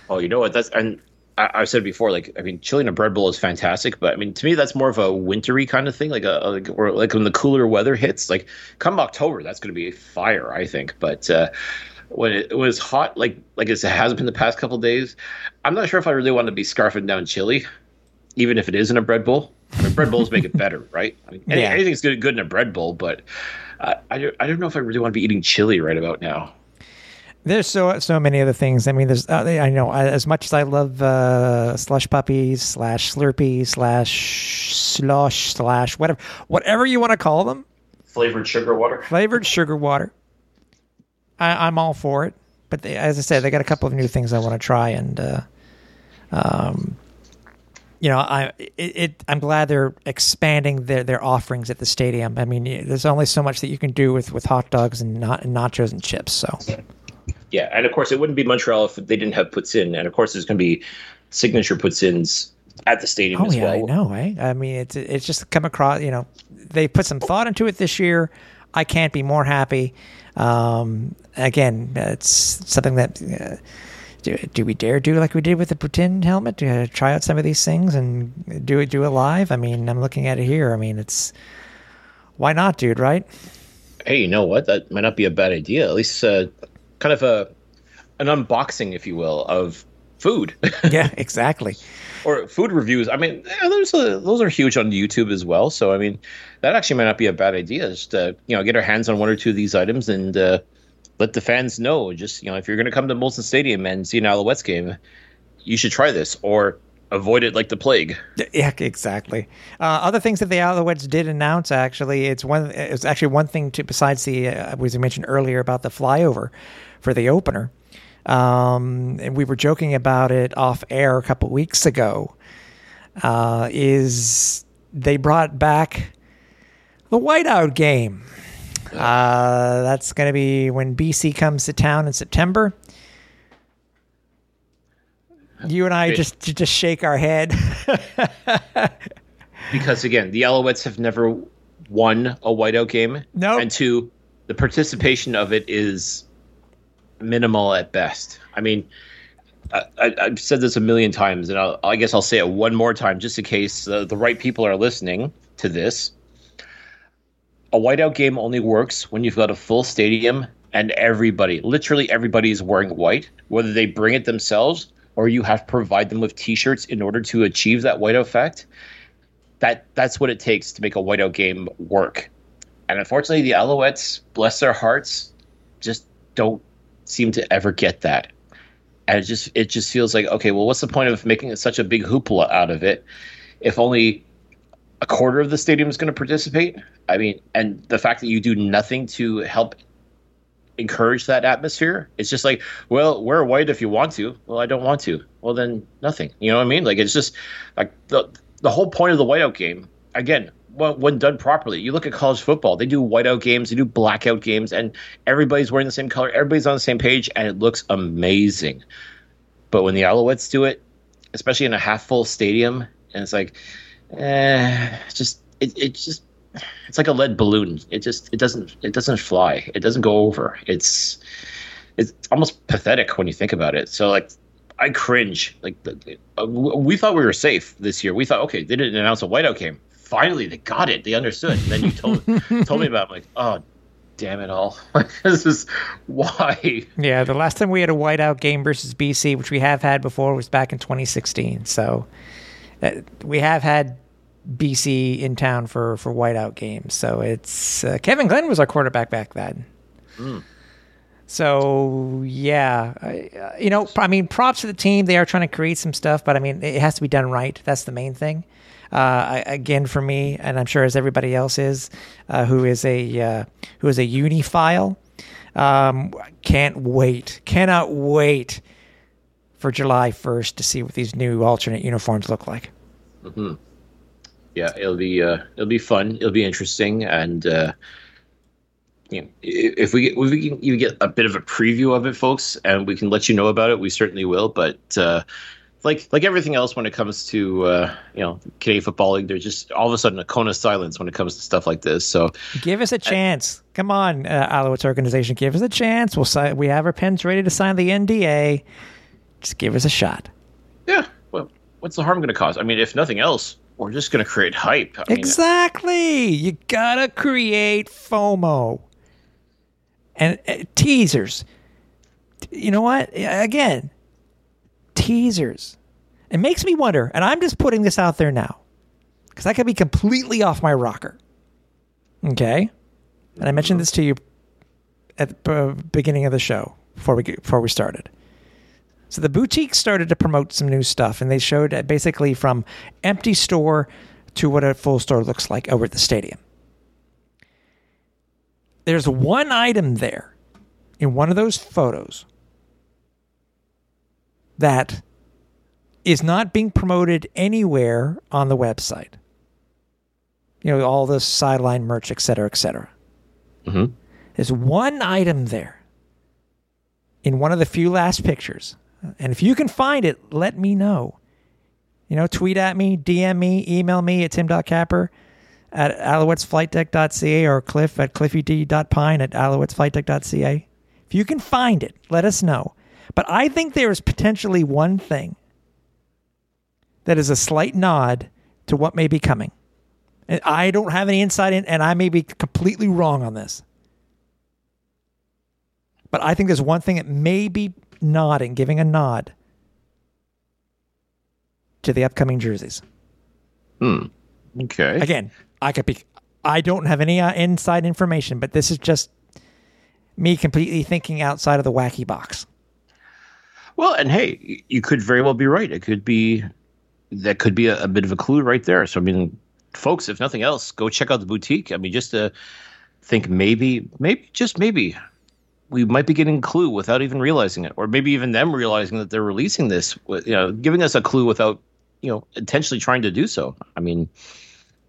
Oh, you know what? That's and I, I said before, like I mean, chili in a bread bowl is fantastic. But I mean, to me, that's more of a wintry kind of thing, like a like, or like when the cooler weather hits. Like come October, that's going to be fire, I think. But uh, when it was hot, like like it has been the past couple of days, I'm not sure if I really want to be scarfing down chili, even if it is in a bread bowl. I mean, bread bowls make it better, right? I mean, any, yeah. Anything's good, good in a bread bowl, but uh, I, I don't know if I really want to be eating chili right about now. There's so so many other things. I mean, there's uh, I know I, as much as I love uh, slush puppies slash Slurpee slash slush slash whatever whatever you want to call them, flavored sugar water, flavored sugar water. I, I'm all for it, but they, as I said, they got a couple of new things I want to try, and uh, um. You know, I it, it I'm glad they're expanding their, their offerings at the stadium. I mean, there's only so much that you can do with, with hot dogs and not and nachos and chips. So, yeah, and of course it wouldn't be Montreal if they didn't have puts in, and of course there's going to be signature puts ins at the stadium oh, as yeah, well. Oh yeah, I know, right? I mean, it's it's just come across. You know, they put some thought into it this year. I can't be more happy. Um, again, it's something that. Uh, Do, do we dare do like we did with the pretend helmet? Do, uh, try out some of these things and do it do it live? I mean, I'm looking at it here. I mean, it's why not, dude? Right? Hey, you know what? That might not be a bad idea. At least, uh, kind of a an unboxing, if you will, of food. Yeah, exactly. Or food reviews. I mean, yeah, those are, those are huge on YouTube as well. So I mean, that actually might not be a bad idea. Just uh, you know, get our hands on one or two of these items and. Uh, Let the fans know, just, you know, if you're going to come to Molson Stadium and see an Alouettes game, you should try this or avoid it like the plague. Yeah, exactly. Uh, other things that the Alouettes did announce, actually, it's one. It's actually one thing to besides the, uh, as we mentioned earlier, about the flyover for the opener. Um, and we were joking about it off air a couple weeks ago, uh, is they brought back the whiteout game. Uh, that's going to be when B C comes to town in September. You and I just just shake our head. Because, again, the Alouettes have never won a whiteout game. No. Nope. And two, the participation of it is minimal at best. I mean, I, I, I've said this a million times, and I'll, I guess I'll say it one more time just in case uh, the right people are listening to this. A whiteout game only works when you've got a full stadium and everybody, literally everybody is wearing white, whether they bring it themselves or you have to provide them with T-shirts in order to achieve that whiteout effect. That, that's what it takes to make a whiteout game work. And unfortunately, the Alouettes, bless their hearts, just don't seem to ever get that. And it just it just feels like, okay, well, what's the point of making such a big hoopla out of it if only a quarter of the stadium is going to participate? I mean, and the fact that you do nothing to help encourage that atmosphere, it's just like, well, wear white if you want to. Well, I don't want to. Well, then nothing. You know what I mean? Like, it's just like the the whole point of the whiteout game, again, when done properly. You look at college football, they do whiteout games, they do blackout games, and everybody's wearing the same color, everybody's on the same page, and it looks amazing. But when the Alouettes do it, especially in a half full stadium, and it's like, eh, just it, it just it's like a lead balloon. It just it doesn't it doesn't fly. It doesn't go over. It's it's almost pathetic when you think about it. So like, I cringe. Like, we thought we were safe this year. We thought, okay, they didn't announce a whiteout game. Finally, they got it. They understood. And then you told told me about it. I'm like, oh, damn it all. This is why. Yeah, the last time we had a whiteout game versus B C, which we have had before, was back in twenty sixteen. So uh, we have had B C in town for, for whiteout games. So it's uh, Kevin Glenn was our quarterback back then. Mm. So, yeah, I, uh, you know, I mean, props to the team. They are trying to create some stuff, but I mean, it has to be done right. That's the main thing. Uh, I, again, for me, and I'm sure as everybody else is, uh, who is a uh, who is a unifile, um, can't wait, cannot wait for July first to see what these new alternate uniforms look like. Mm-hmm. Yeah, it'll be uh, it'll be fun. It'll be interesting, and uh, you know, if we get, if we can even get a bit of a preview of it, folks, and we can let you know about it, we certainly will. But uh, Like like everything else when it comes to, uh, you know, Canadian Football League, there's just all of a sudden a cone of silence when it comes to stuff like this. So give us a chance. I, Come on, uh, Alouettes organization. Give us a chance. We'll sign, we have our pens ready to sign the N D A. Just give us a shot. Yeah. Well, what's the harm going to cause? I mean, if nothing else, we're just going to create hype. I exactly. Mean, you got to create FOMO. And uh, teasers. You know what? Again. Teasers. It makes me wonder, and I'm just putting this out there now because I could be completely off my rocker. Okay, and I mentioned this to you at the beginning of the show before we before we started. So the boutique started to promote some new stuff, and they showed basically from empty store to what a full store looks like over at the stadium. There's one item there in one of those photos that is not being promoted anywhere on the website. You know, all the sideline merch, et cetera, et cetera. Mm-hmm. There's one item there in one of the few last pictures. And if you can find it, let me know. You know, tweet at me, D M me, email me at tim.capper at alouettes flight deck dot c a or cliff at cliffyd.pine at alouettes flight deck dot c a. If you can find it, let us know. But I think there is potentially one thing that is a slight nod to what may be coming. And I don't have any insight in, and I may be completely wrong on this. But I think there's one thing that may be nodding, giving a nod to the upcoming jerseys. Hmm. Okay. Again, I could be. I don't have any uh, inside information, but this is just me completely thinking outside of the wacky box. Well, and hey, you could very well be right. It could be that could be a, a bit of a clue right there. So, I mean, folks, if nothing else, go check out the boutique. I mean, just to think maybe, maybe, just maybe we might be getting a clue without even realizing it, or maybe even them realizing that they're releasing this, you know, giving us a clue without, you know, intentionally trying to do so. I mean,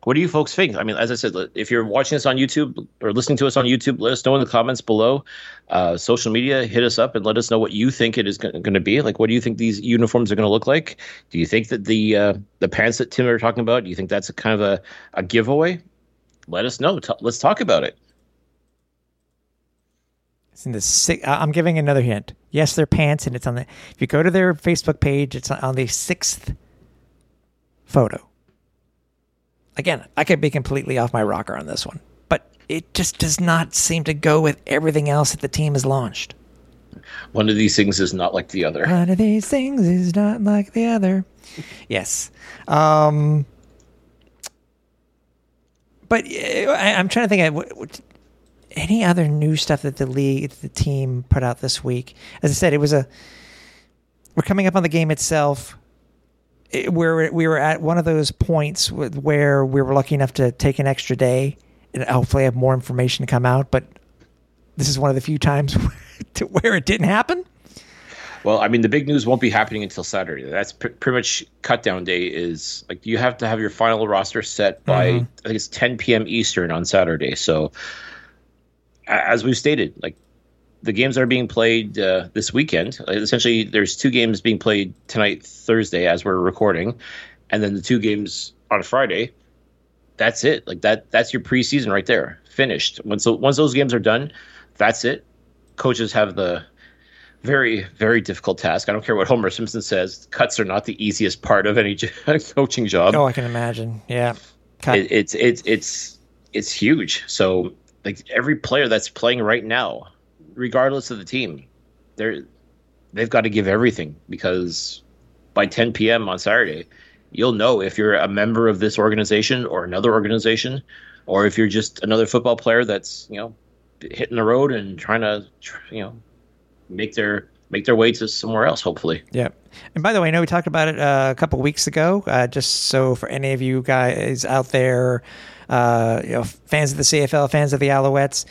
what do you folks think? I mean, as I said, if you're watching us on YouTube or listening to us on YouTube, let us know in the comments below. Uh, social media, hit us up and let us know what you think it is going to be. Like, what do you think these uniforms are going to look like? Do you think that the uh, the pants that Tim are talking about, do you think that's a kind of a, a giveaway? Let us know. T- let's talk about it. It's in the six, I'm giving another hint. Yes, they're pants, and it's on the. If you go to their Facebook page, it's on the sixth photo. Again, I could be completely off my rocker on this one, but it just does not seem to go with everything else that the team has launched. One of these things is not like the other. One of these things is not like the other. Yes. Um, but I, I'm trying to think. any other new stuff that the league, the team put out this week? As I said, it was a. We're coming up on the game itself. It, where we were at one of those points where we were lucky enough to take an extra day and hopefully have more information to come out. But this is one of the few times where it didn't happen. Well, I mean, the big news won't be happening until Saturday. That's pr- pretty much cut down day is like you have to have your final roster set by, mm-hmm. I think it's ten p.m. Eastern on Saturday. So as we've stated, like the games are being played uh, this weekend. Like, essentially, there's two games being played tonight, Thursday, as we're recording, and then the two games on Friday. That's it. Like that. That's your preseason right there. Finished. Once once those games are done, that's it. Coaches have the very, very difficult task. I don't care what Homer Simpson says. Cuts are not the easiest part of any coaching job. Oh, I can imagine. Yeah, it, it's it's it's it's huge. So like every player that's playing right now, regardless of the team, they're they've got to give everything, because by ten p.m. on Saturday, you'll know if you're a member of this organization or another organization, or if you're just another football player that's, you know, hitting the road and trying to, you know, make their make their way to somewhere else, hopefully. Yeah. And by the way, I know we talked about it uh, a couple of weeks ago, uh, just so for any of you guys out there, uh, you know, fans of the C F L, fans of the Alouettes,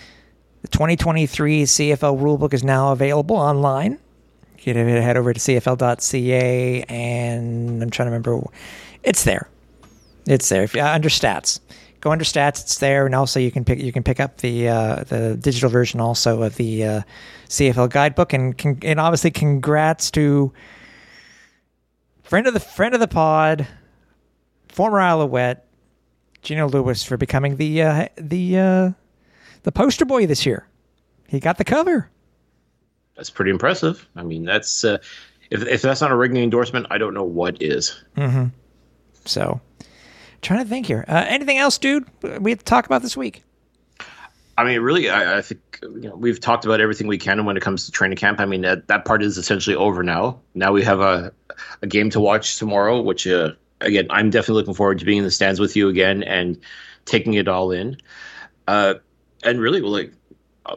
the twenty twenty-three C F L rulebook is now available online. You can head over to C F L dot C A, and I'm trying to remember. It's there. It's there. If you, uh, under stats. Go under stats, it's there, and also you can pick you can pick up the uh, the digital version also of the uh, C F L guidebook. And con- and obviously, congrats to friend of the friend of the pod, former Alouette, Gino Lewis, for becoming the uh, the uh, the poster boy this year. He got the cover. That's pretty impressive. I mean, that's uh, if if that's not a ringing endorsement, I don't know what is. Mm-hmm. So. Trying to think here. Uh, anything else, dude, we have to talk about this week? I mean, really, I, I think you know, we've talked about everything we can when it comes to training camp. I mean, that, that part is essentially over now. Now we have a, a game to watch tomorrow, which, uh, again, I'm definitely looking forward to being in the stands with you again and taking it all in. Uh, and really, like,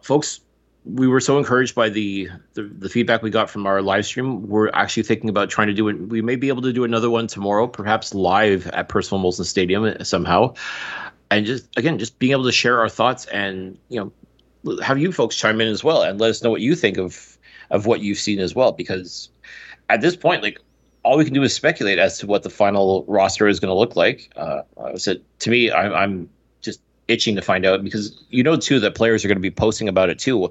folks, we were so encouraged by the, the the feedback we got from our live stream. We're actually thinking about trying to do it. We may be able to do another one tomorrow, perhaps live at Percival Molson Stadium somehow. And just, again, just being able to share our thoughts and, you know, have you folks chime in as well and let us know what you think of, of what you've seen as well. Because at this point, like, all we can do is speculate as to what the final roster is going to look like. Uh, so to me, I, I'm, itching to find out, because you know too that players are going to be posting about it too,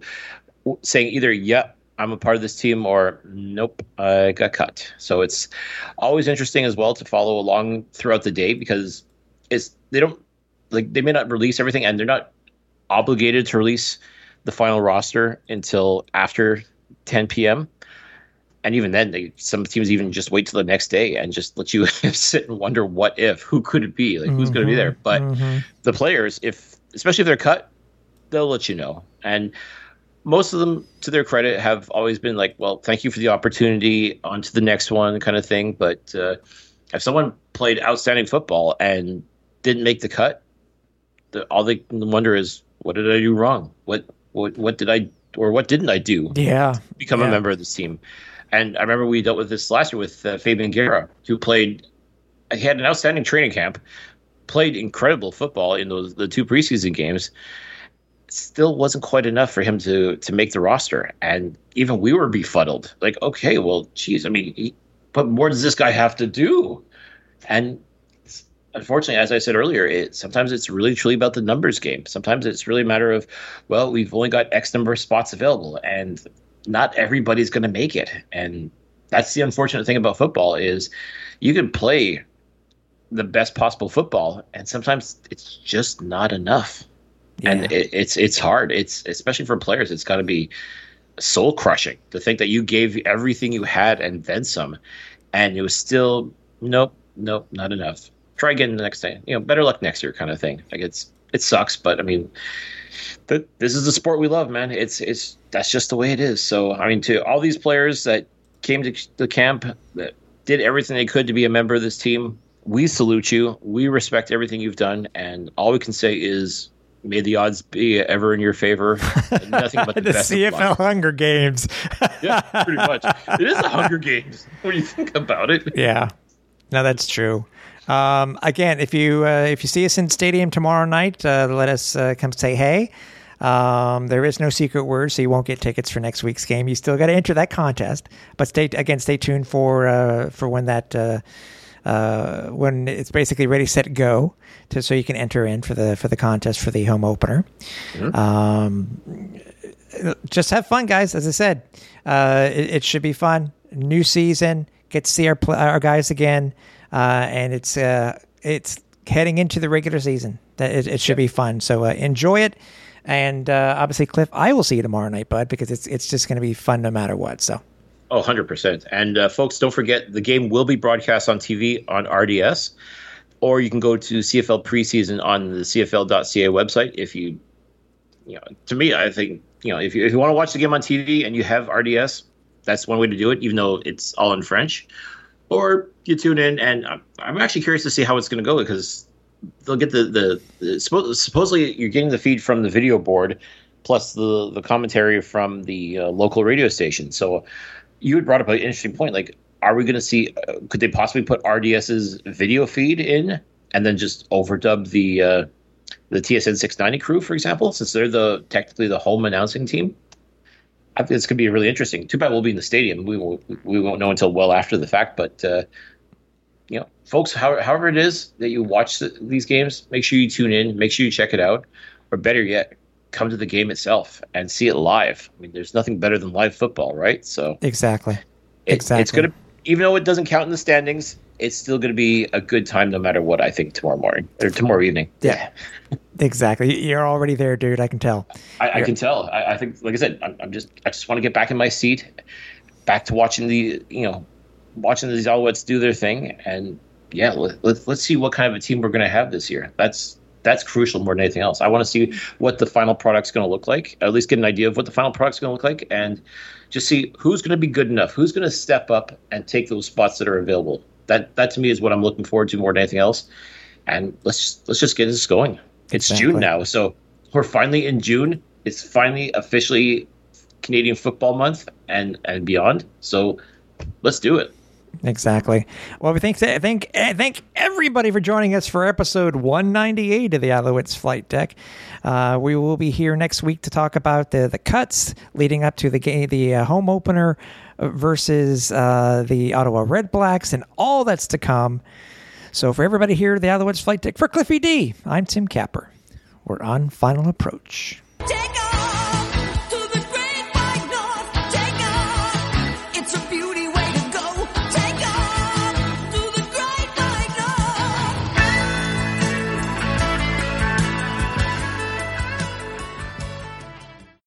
saying either yeah I'm a part of this team or nope I got cut. So it's always interesting as well to follow along throughout the day, because it's they don't like they may not release everything, and they're not obligated to release the final roster until after ten p.m. And even then, they, some teams even just wait till the next day and just let you sit and wonder what if, who could it be, like mm-hmm, who's going to be there. But mm-hmm. the players, if especially if they're cut, they'll let you know. And most of them, to their credit, have always been like, well, thank you for the opportunity, on to the next one kind of thing. But uh, if someone played outstanding football and didn't make the cut, the, all they wonder is, what did I do wrong? What what what did I or what didn't I do? Yeah, to become yeah. a member of this team. And I remember we dealt with this last year with uh, Fabian Guerra, who played – he had an outstanding training camp, played incredible football in those the two preseason games. Still wasn't quite enough for him to to make the roster. And even we were befuddled. Like, okay, well, geez, I mean, he, but what does this guy have to do? And unfortunately, as I said earlier, it, sometimes it's really truly about the numbers game. Sometimes it's really a matter of, well, we've only got X number of spots available, and – not everybody's going to make it. And that's the unfortunate thing about football is you can play the best possible football, and sometimes it's just not enough. Yeah. And it, it's it's hard. It's especially for players, it's got to be soul crushing to think that you gave everything you had and then some, and it was still nope, nope, not enough. Try again the next day. You know, better luck next year kind of thing. Like it's it sucks, but I mean, th- this is the sport we love, man. It's it's that's just the way it is. So I mean, to all these players that came to the camp, that did everything they could to be a member of this team, we salute you. We respect everything you've done, and all we can say is May the odds be ever in your favor. Nothing but the, the best C F L of luck. Hunger Games. Yeah, pretty much. It is a Hunger Games when you think about it. Yeah, no, that's true. Um, again, if you uh, if you see us in stadium tomorrow night, uh, let us uh, come say hey. Um, there is no secret word, so you won't get tickets for next week's game. You still got to enter that contest, but stay again. Stay tuned for uh, for when that. Uh, Uh, when it's basically ready, set, go, to, so you can enter in for the for the contest for the home opener. Mm-hmm. Um, just have fun, guys. As I said, uh, it, it should be fun. New season, get to see our our guys again, uh, and it's uh, it's heading into the regular season. That it, it should yeah. be fun. So uh, enjoy it, and uh, obviously, Cliff, I will see you tomorrow night, bud, because it's it's just going to be fun no matter what. So. Oh, one hundred percent. And uh, folks, don't forget, the game will be broadcast on T V on R D S, or you can go to C F L preseason on the C F L dot C A website. If you, you know, to me, I think, you know, if you, if you want to watch the game on T V and you have R D S, that's one way to do it, even though it's all in French. Or you tune in, and I'm, I'm actually curious to see how it's going to go, because they'll get the, the, the suppo- supposedly you're getting the feed from the video board, plus the, the commentary from the uh, local radio station. So, you had brought up an interesting point. Like, are we going to see? Uh, could they possibly put RDS's video feed in and then just overdub the uh, the T S N six ninety crew, for example, since they're the technically the home announcing team? I think it's going to be really interesting. Too bad we'll be in the stadium. We won't, we won't know until well after the fact. But uh, you know, folks, how, however it is that you watch the, these games, make sure you tune in, make sure you check it out, or better yet, come to the game itself and see it live. I mean, there's nothing better than live football, right? So exactly, it, exactly. It's gonna, even though it doesn't count in the standings, it's still going to be a good time, no matter what. I think tomorrow morning or tomorrow evening. Yeah, exactly. You're already there, dude. I can tell. I, I can tell. I, I think, like I said, I'm, I'm just, I just want to get back in my seat, back to watching the, you know, watching these Alouettes do their thing, and yeah, let, let's let's see what kind of a team we're going to have this year. That's. That's crucial more than anything else. I want to see what the final product's going to look like, at least get an idea of what the final product's going to look like, and just see who's going to be good enough, who's going to step up and take those spots that are available. That that to me is what I'm looking forward to more than anything else. And let's just, let's just get this going. It's exactly. June now, so we're finally in June. It's finally officially Canadian football month and, and beyond. So let's do it. Exactly. Well, we thank thank thank everybody for joining us for episode one ninety-eight of the Alouettes Flight Deck. Uh, we will be here next week to talk about the the cuts leading up to the game, the uh, home opener versus uh, the Ottawa Red Blacks, and all that's to come. So, for everybody here at the Alouettes Flight Deck, for Cliffy D, I'm Tim Capper. We're on Final Approach. Take off!